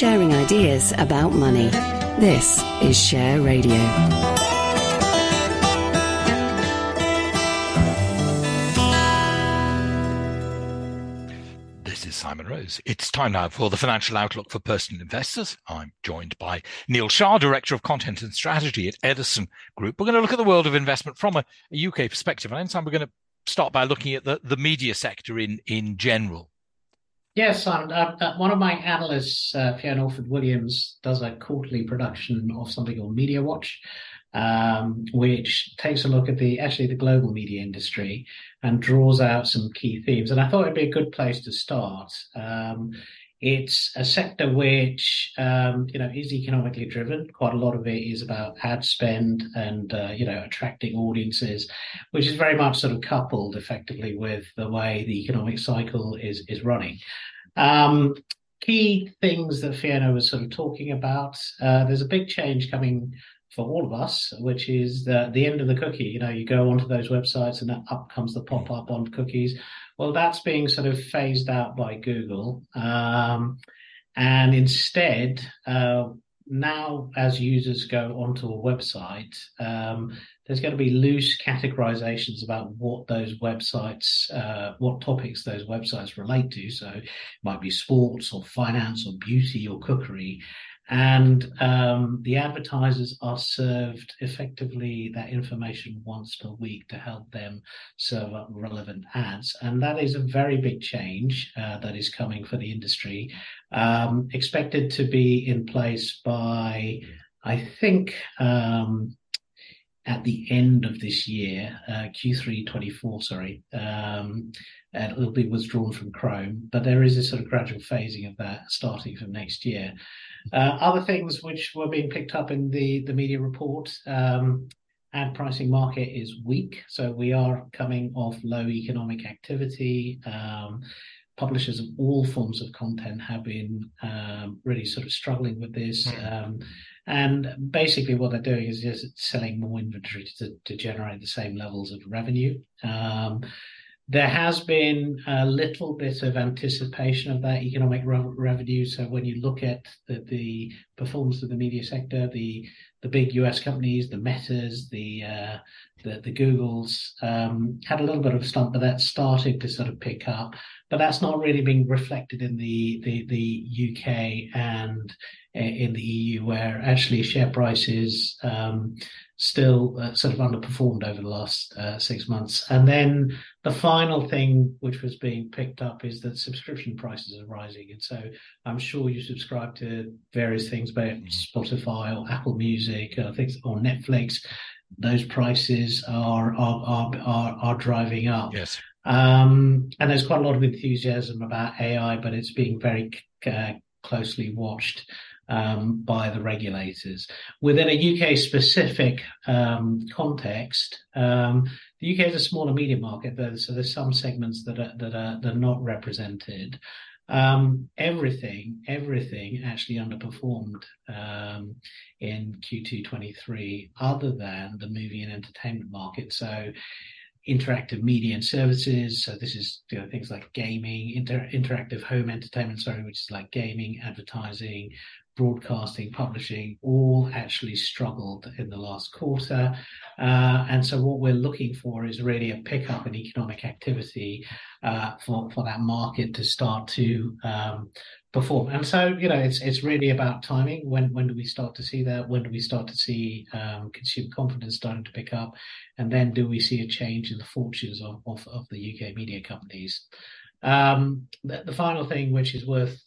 sharing ideas about money. This is Share Radio. This is Simon Rose. It's time now for the Financial Outlook for Personal Investors. I'm joined by Neil Shah, Director of Content and Strategy at Edison Group. We're going to look at the world of investment from a UK perspective. And anytime we're going to start by looking at the media sector in general. Yes, Simon. One of my analysts, Fiona Norford Williams, does a quarterly production of something called Media Watch, which takes a look at the global media industry and draws out some key themes. And I thought it'd be a good place to start. It's a sector which is economically driven. Quite a lot of it is about ad spend and attracting audiences, which is very much sort of coupled effectively with the way the economic cycle is running. Key things that Fiona was sort of talking about. There's a big change coming for all of us, which is the end of the cookie. You go onto those websites and up comes the pop-up on cookies. Well, that's being sort of phased out by Google. And instead, now as users go onto a website, there's going to be loose categorizations about what topics those websites relate to. So it might be sports or finance or beauty or cookery. And the advertisers are served effectively that information once per week to help them serve up relevant ads. And that is a very big change that is coming for the industry, expected to be in place by, I think, at the end of this year, Q3 24, sorry, and it'll be withdrawn from Chrome. But there is a sort of gradual phasing of that starting from next year. Other things which were being picked up in the media report, ad pricing market is weak. So we are coming off low economic activity. Publishers of all forms of content have been really sort of struggling with this. And basically what they're doing is just selling more inventory to generate the same levels of revenue. There has been a little bit of anticipation of that economic revenue. So when you look at the performance of the media sector, the big US companies, the Metas, the Googles, had a little bit of a slump, but that's started to sort of pick up. But that's not really being reflected in the UK and in the EU, where actually share prices still sort of underperformed over the last 6 months. And then the final thing which was being picked up is that subscription prices are rising. And so I'm sure you subscribe to various things, be it Spotify or Apple Music or things on Netflix. Those prices are driving up. Yes. And there's quite a lot of enthusiasm about AI, but it's being very closely watched by the regulators. Within a UK-specific context, the UK is a smaller media market, though, so there's some segments that are not represented. Everything actually underperformed in Q2 23, other than the movie and entertainment market. So interactive media and services, so this is things like gaming, interactive home entertainment, which is like gaming, advertising, broadcasting, publishing, all actually struggled in the last quarter. And so what we're looking for is really a pickup in economic activity for that market to start to perform. And so, it's really about timing. When do we start to see that? When do we start to see consumer confidence starting to pick up? And then do we see a change in the fortunes of the UK media companies? The final thing which is worth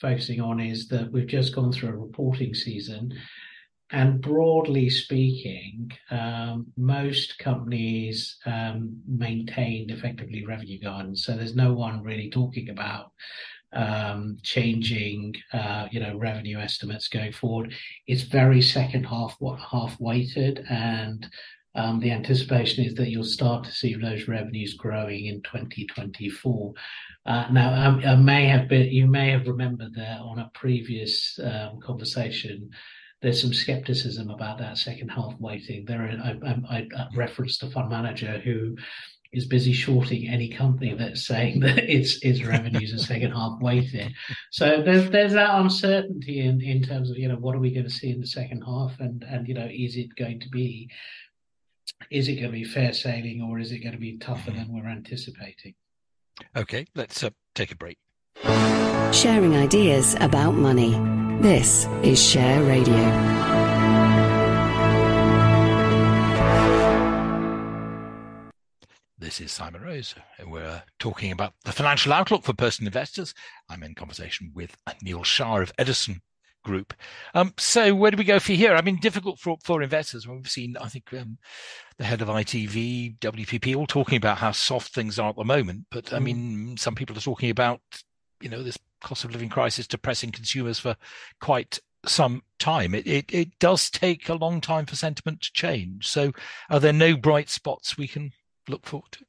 focusing on is that we've just gone through a reporting season, and broadly speaking, most companies maintained effectively revenue guidance. So there's no one really talking about changing revenue estimates going forward. It's very second half weighted, and the anticipation is that you'll start to see those revenues growing in 2024. Now, you may have remembered that on a previous conversation, there's some skepticism about that second half weighting. There, I referenced a fund manager who is busy shorting any company that's saying that its revenues are second half weighted. So there's that uncertainty in terms of, you know, what are we going to see in the second half, and you know, is it going to be fair sailing, or is it going to be tougher than we're anticipating? Okay, let's take a break. Sharing ideas about money. This is Share Radio. This is Simon Rose, and we're talking about the financial outlook for personal investors. I'm in conversation with Neil Shah of Edison Group. So where do we go for here? I mean, difficult for investors. We've seen, I think, the head of ITV, WPP, all talking about how soft things are at the moment. But, I mean, some people are talking about, you know, this cost of living crisis depressing consumers for quite some time. It does take a long time for sentiment to change. So are there no bright spots we can look forward to?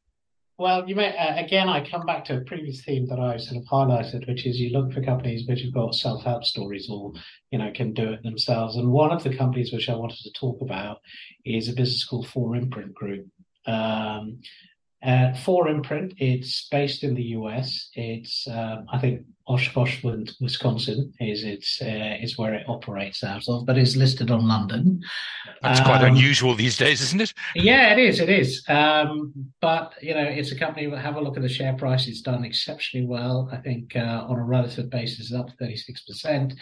Well, you may, again, I come back to a previous theme that I sort of highlighted, which is you look for companies which have got self-help stories or, you know, can do it themselves. And one of the companies which I wanted to talk about is a business called 4imprint Group. 4imprint, it's based in the US. It's, I think, Oshkosh, Wisconsin is where it operates out of, but it's listed on London. That's quite unusual these days, isn't it? Yeah, it is. It is. But, you know, it's a company. Have a look at the share price. It's done exceptionally well. I think on a relative basis, it's up 36%.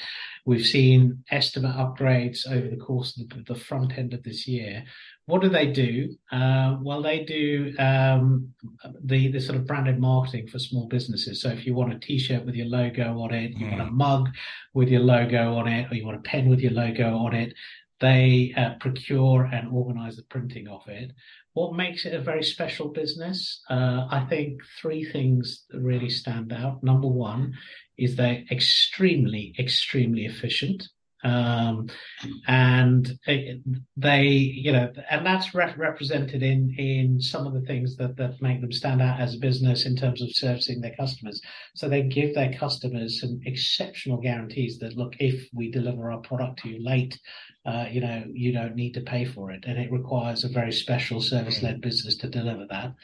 We've seen estimate upgrades over the course of the front end of this year. What do they do? Well, they do the sort of branded marketing for small businesses. So if you want a T-shirt with your logo on it, you want a mug with your logo on it, or you want a pen with your logo on it, they procure and organise the printing of it. What makes it a very special business? I think three things really stand out. Number one is they're extremely, extremely efficient. And they, you know, and that's represented in some of the things that make them stand out as a business in terms of servicing their customers. So they give their customers some exceptional guarantees that, look, if we deliver our product to you late, you know, you don't need to pay for it. And it requires a very special service-led business to deliver that.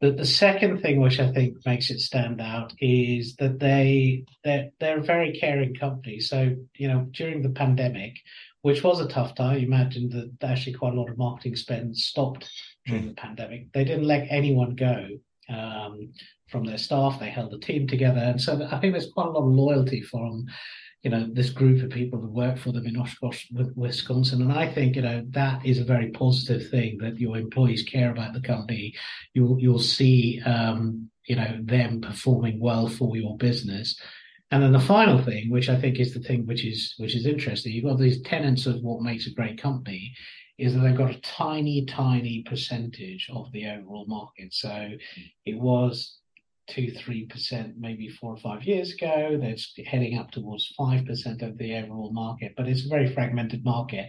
But the second thing which I think makes it stand out is that they're a very caring company. So, you know, during the pandemic, which was a tough time, you imagine that actually quite a lot of marketing spend stopped during the pandemic. They didn't let anyone go from their staff. They held the team together. And so I think there's quite a lot of loyalty from, you know, this group of people who work for them in Oshkosh, Wisconsin. And I think, you know, that is a very positive thing, that your employees care about the company. You'll see, you know, them performing well for your business. And then the final thing, which I think is the thing which is interesting, you've got these tenets of what makes a great company, is that they've got a tiny, tiny percentage of the overall market. So it was 2-3%, maybe 4 or 5 years ago. They're heading up towards 5% of the overall market, but it's a very fragmented market.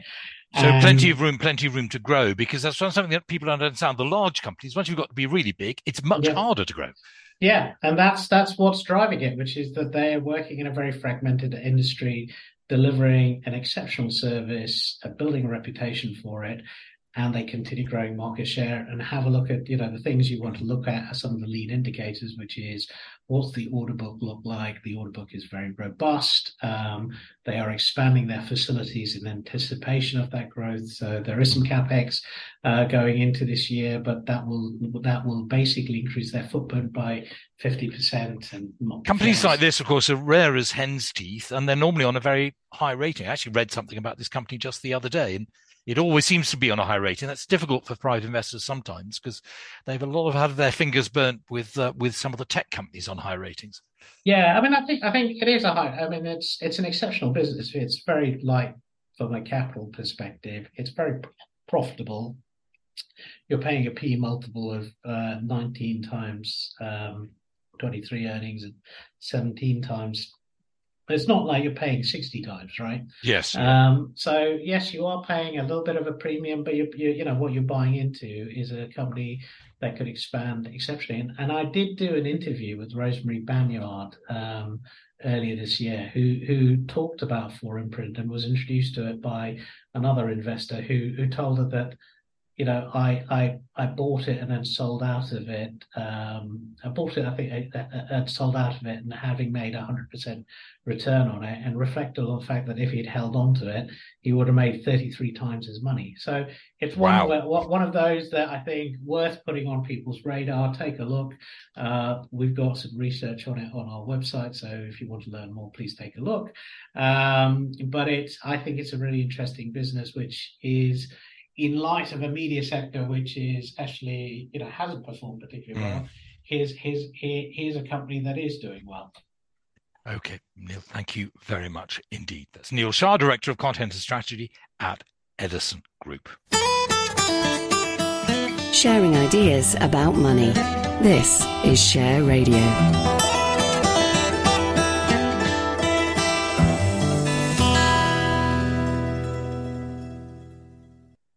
So plenty of room to grow, because that's something that people don't understand. The large companies, once you've got to be really big, it's much harder to grow. Yeah, and that's what's driving it, which is that they're working in a very fragmented industry, delivering an exceptional service, building a reputation for it, and they continue growing market share. And have a look at, you know, the things you want to look at are some of the lead indicators, which is, what's the order book look like? The order book is very robust. They are expanding their facilities in anticipation of that growth. So there is some CapEx going into this year, but that will basically increase their footprint by 50%. And companies like this, of course, are rare as hen's teeth, and they're normally on a very high rating. I actually read something about this company just the other day, and it always seems to be on a high rating. That's difficult for private investors sometimes, because they've had their fingers burnt with some of the tech companies on high ratings. Yeah, I mean, I think it is a high. I mean, it's an exceptional business. It's very light from a capital perspective. It's very profitable. You're paying a P multiple of 19 times 23 earnings and 17 times. It's not like you're paying 60 times, right? Yes. So yes, you are paying a little bit of a premium, but you know what you're buying into is a company that could expand exceptionally. And I did do an interview with Rosemary Banyard earlier this year, who talked about 4imprint and was introduced to it by another investor who told her that you know, I bought it and then sold out of it. I bought it, I think, and sold out of it, and having made 100% return on it, and reflected on the fact that if he'd held on to it, he would have made 33 times his money. So it's one of those that I think worth putting on people's radar. Take a look. We've got some research on it on our website, so if you want to learn more, please take a look. But I think it's a really interesting business, which is, in light of a media sector which is actually, you know, hasn't performed particularly well, here's a company that is doing well. Okay, Neil, thank you very much indeed. That's Neil Shah, Director of Content and Strategy at Edison Group. Sharing ideas about money. This is Share Radio.